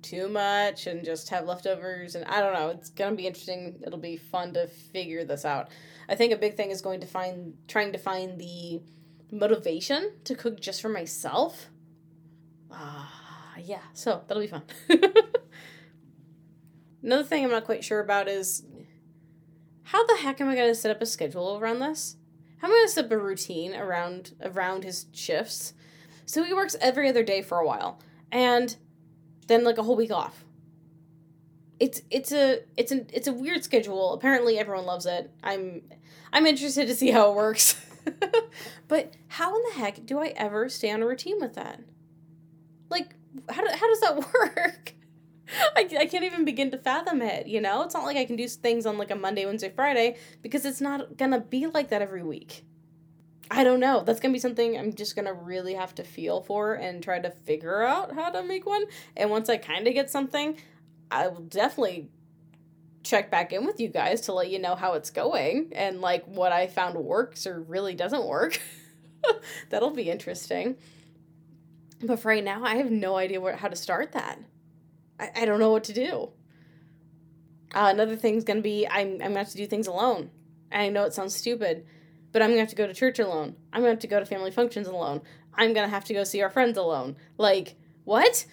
too much and just have leftovers, and I don't know, it's gonna be interesting. It'll be fun to figure this out. I think a big thing is going to find trying to find the motivation to cook just for myself. Ah, uh, yeah, so that'll be fun. Another thing I'm not quite sure about is how the heck am I gonna set up a schedule around this? How am I gonna set up a routine around around his shifts? So he works every other day for a while, and then like a whole week off. It's it's a it's an it's a weird schedule. Apparently everyone loves it. I'm I'm interested to see how it works. But how in the heck do I ever stay on a routine with that? Like how do, how does that work? I, I can't even begin to fathom it, you know? It's not like I can do things on like a Monday, Wednesday, Friday, because it's not gonna be like that every week. I don't know. That's going to be something I'm just going to really have to feel for and try to figure out how to make one. And once I kind of get something, I will definitely check back in with you guys to let you know how it's going and like what I found works or really doesn't work. That'll be interesting. But for right now, I have no idea what, how to start that. I, I don't know what to do. Uh, another thing's going to be I'm, I'm going to have to do things alone. I know it sounds stupid, but I'm going to have to go to church alone. I'm going to have to go to family functions alone. I'm going to have to go see our friends alone. Like, what?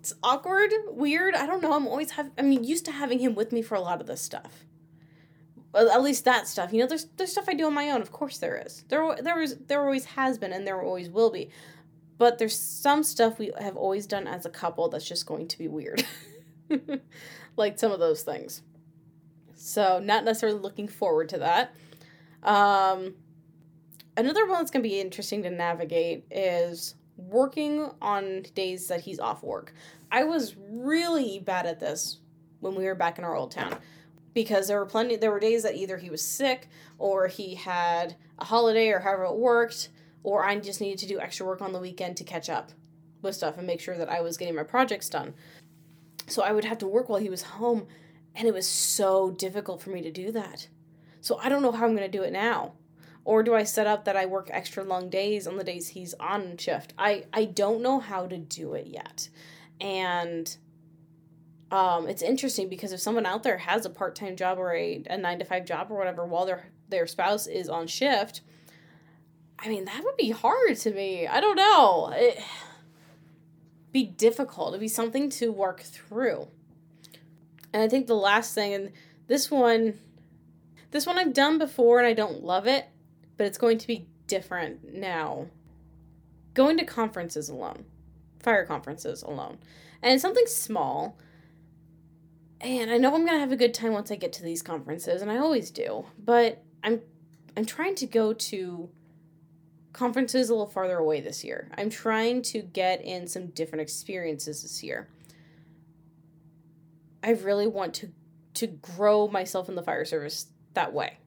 It's awkward, weird. I don't know. I'm always have. I'm used to having him with me for a lot of this stuff. Well, at least that stuff. You know, there's there's stuff I do on my own. Of course there is. There there was there always has been and there always will be. But there's some stuff we have always done as a couple that's just going to be weird. Like some of those things. So not necessarily looking forward to that. Um, another one that's going to be interesting to navigate is working on days that he's off work. I was really bad at this when we were back in our old town because there were plenty, there were days that either he was sick or he had a holiday or however it worked, or I just needed to do extra work on the weekend to catch up with stuff and make sure that I was getting my projects done. So I would have to work while he was home. And it was so difficult for me to do that. So I don't know how I'm going to do it now. Or do I set up that I work extra long days on the days he's on shift? I, I don't know how to do it yet. And um, it's interesting because if someone out there has a part-time job or a, a nine to five job or whatever while their their spouse is on shift, I mean, that would be hard to me. I don't know. It'd be difficult. It'd be something to work through. And I think the last thing, and this one, this one I've done before and I don't love it, but it's going to be different now. Going to conferences alone, fire conferences alone, and it's something small. And I know I'm going to have a good time once I get to these conferences, and I always do, but I'm, I'm trying to go to conferences a little farther away this year. I'm trying to get in some different experiences this year. I really want to, to grow myself in the fire service that way.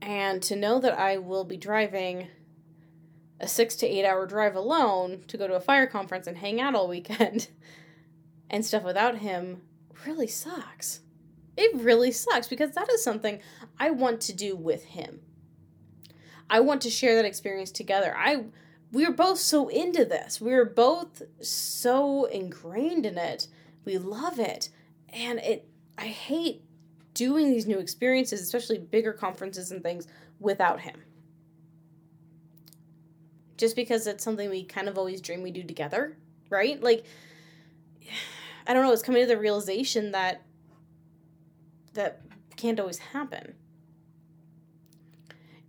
And to know that I will be driving a six to eight hour drive alone to go to a fire conference and hang out all weekend and stuff without him really sucks. It really sucks because that is something I want to do with him. I want to share that experience together. I, we were both so into this. We were both so ingrained in it. We love it. And it, I hate doing these new experiences, especially bigger conferences and things, without him. Just because it's something we kind of always dream we do together, right? Like, I don't know, it's coming to the realization that that can't always happen.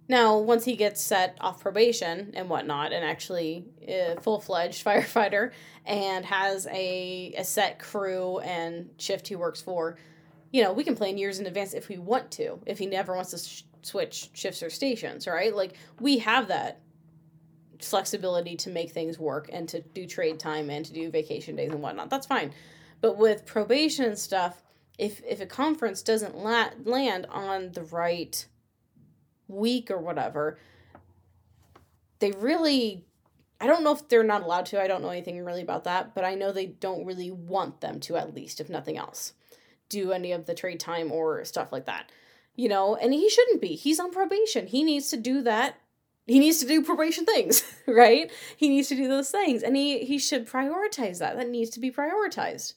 Now, once he gets set off probation and whatnot and actually a full-fledged firefighter and has a, a set crew and shift he works for, you know, we can plan years in advance if we want to, if he never wants to sh- switch shifts or stations, right? Like, we have that flexibility to make things work and to do trade time and to do vacation days and whatnot. That's fine. But with probation and stuff, if, if a conference doesn't la- land on the right week or whatever, they really, I don't know if they're not allowed to, I don't know anything really about that, but I know they don't really want them to, at least, if nothing else, do any of the trade time or stuff like that, you know, and he shouldn't be. He's on probation. He needs to do that he needs to do probation things, right? He needs to do those things, and he, he should prioritize that. That needs to be prioritized.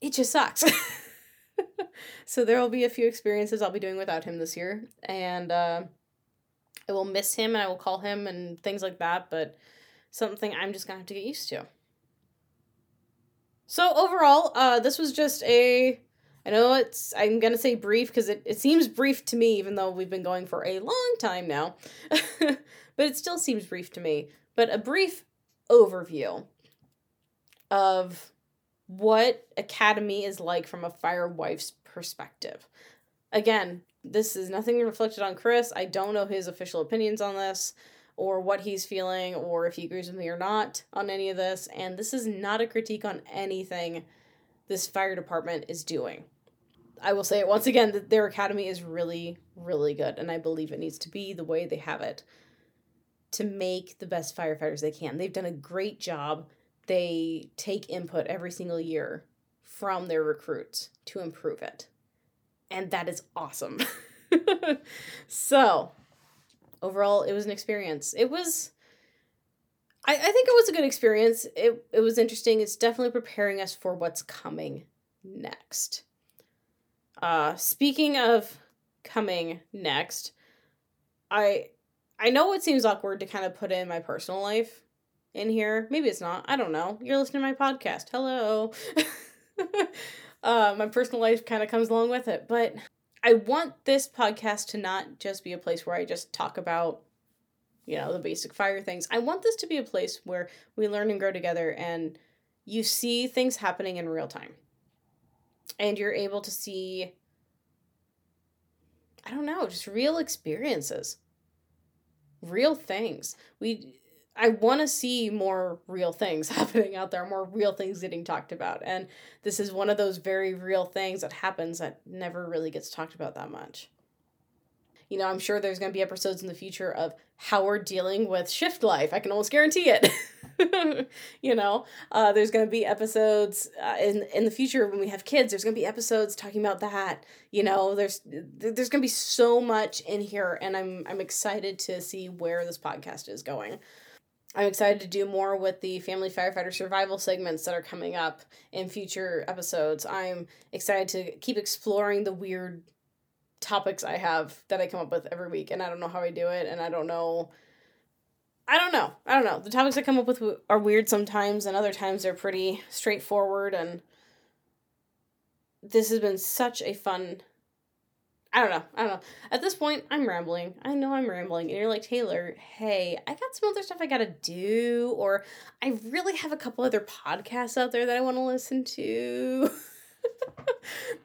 It just sucks. So there will be a few experiences I'll be doing without him this year, and uh, I will miss him, and I will call him, and things like that, but something I'm just going to have to get used to. So overall, uh, this was just a, I know it's, I'm going to say brief because it, it seems brief to me, even though we've been going for a long time now, but it still seems brief to me, but a brief overview of what Academy is like from a fire wife's perspective. Again, this is nothing reflected on Chris. I don't know his official opinions on this, or what he's feeling, or if he agrees with me or not on any of this. And this is not a critique on anything this fire department is doing. I will say it once again that their academy is really, really good. And I believe it needs to be the way they have it to make the best firefighters they can. They've done a great job. They take input every single year from their recruits to improve it. And that is awesome. So... overall, it was an experience. It was, I, I think it was a good experience. It it was interesting. It's definitely preparing us for what's coming next. Uh, speaking of coming next, I I know it seems awkward to kind of put in my personal life in here. Maybe it's not. I don't know. You're listening to my podcast. Hello. uh, my personal life kind of comes along with it, but... I want this podcast to not just be a place where I just talk about, you know, the basic fire things. I want this to be a place where we learn and grow together and you see things happening in real time. And you're able to see, I don't know, just real experiences. Real things. We, I want to see more real things happening out there, more real things getting talked about. And this is one of those very real things that happens that never really gets talked about that much. You know, I'm sure there's going to be episodes in the future of how we're dealing with shift life. I can almost guarantee it. You know, uh, there's going to be episodes uh, in, in the future when we have kids, there's going to be episodes talking about that. You know, there's, there's going to be so much in here, and I'm, I'm excited to see where this podcast is going. I'm excited to do more with the family firefighter survival segments that are coming up in future episodes. I'm excited to keep exploring the weird topics I have that I come up with every week. And I don't know how I do it. And I don't know. I don't know. I don't know. The topics I come up with are weird sometimes. And other times they're pretty straightforward. And this has been such a fun... I don't know. I don't know. At this point, I'm rambling. I know I'm rambling. And you're like, Taylor, hey, I got some other stuff I got to do. Or I really have a couple other podcasts out there that I want to listen to.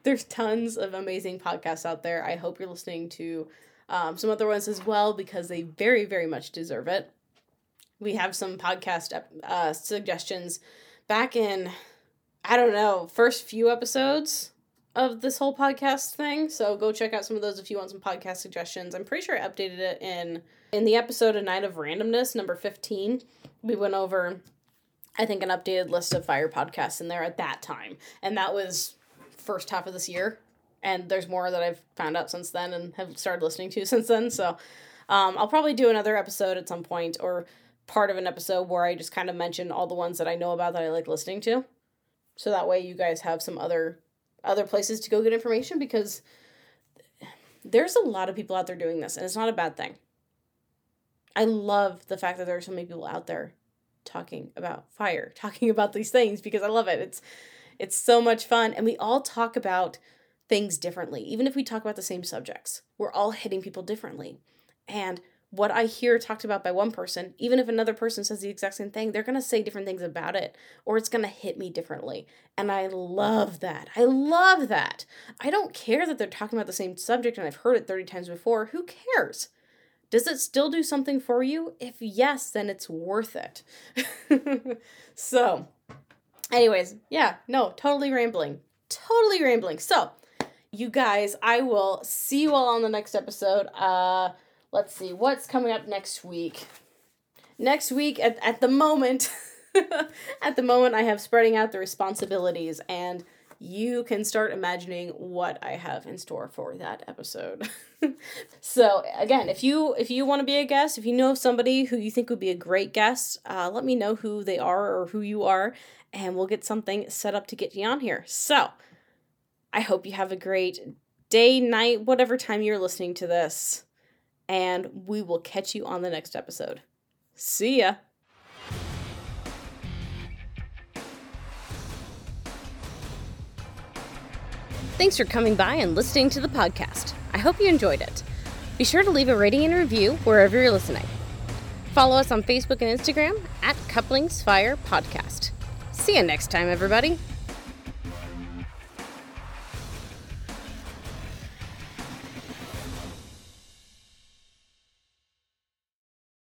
There's tons of amazing podcasts out there. I hope you're listening to um, some other ones as well, because they very, very much deserve it. We have some podcast uh, suggestions back in, I don't know, first few episodes of this whole podcast thing, so go check out some of those if you want some podcast suggestions. I'm pretty sure I updated it in in the episode A Night of Randomness, number fifteen. We went over, I think, an updated list of fire podcasts in there at that time, and that was first half of this year, and there's more that I've found out since then and have started listening to since then, so um, I'll probably do another episode at some point, or part of an episode where I just kind of mention all the ones that I know about that I like listening to, so that way you guys have some other other places to go get information, because there's a lot of people out there doing this, and it's not a bad thing. I love the fact that there are so many people out there talking about fire, talking about these things, because I love it. It's it's so much fun, and we all talk about things differently. Even if we talk about the same subjects, we're all hitting people differently. And what I hear talked about by one person, even if another person says the exact same thing, they're going to say different things about it, or it's going to hit me differently. And I love that. I love that. I don't care that they're talking about the same subject and I've heard it thirty times before. Who cares? Does it still do something for you? If yes, then it's worth it. So, anyways, yeah, no, totally rambling. Totally rambling. So, you guys, I will see you all on the next episode. Uh... Let's see, what's coming up next week? Next week, at, at the moment, at the moment, I have spreading out the responsibilities and you can start imagining what I have in store for that episode. So again, if you if you want to be a guest, if you know somebody who you think would be a great guest, uh, let me know who they are or who you are, and we'll get something set up to get you on here. So I hope you have a great day, night, whatever time you're listening to this, and we will catch you on the next episode. See ya. Thanks for coming by and listening to the podcast. I hope you enjoyed it. Be sure to leave a rating and review wherever you're listening. Follow us on Facebook and Instagram at Couplings Fire Podcast. See you next time, everybody.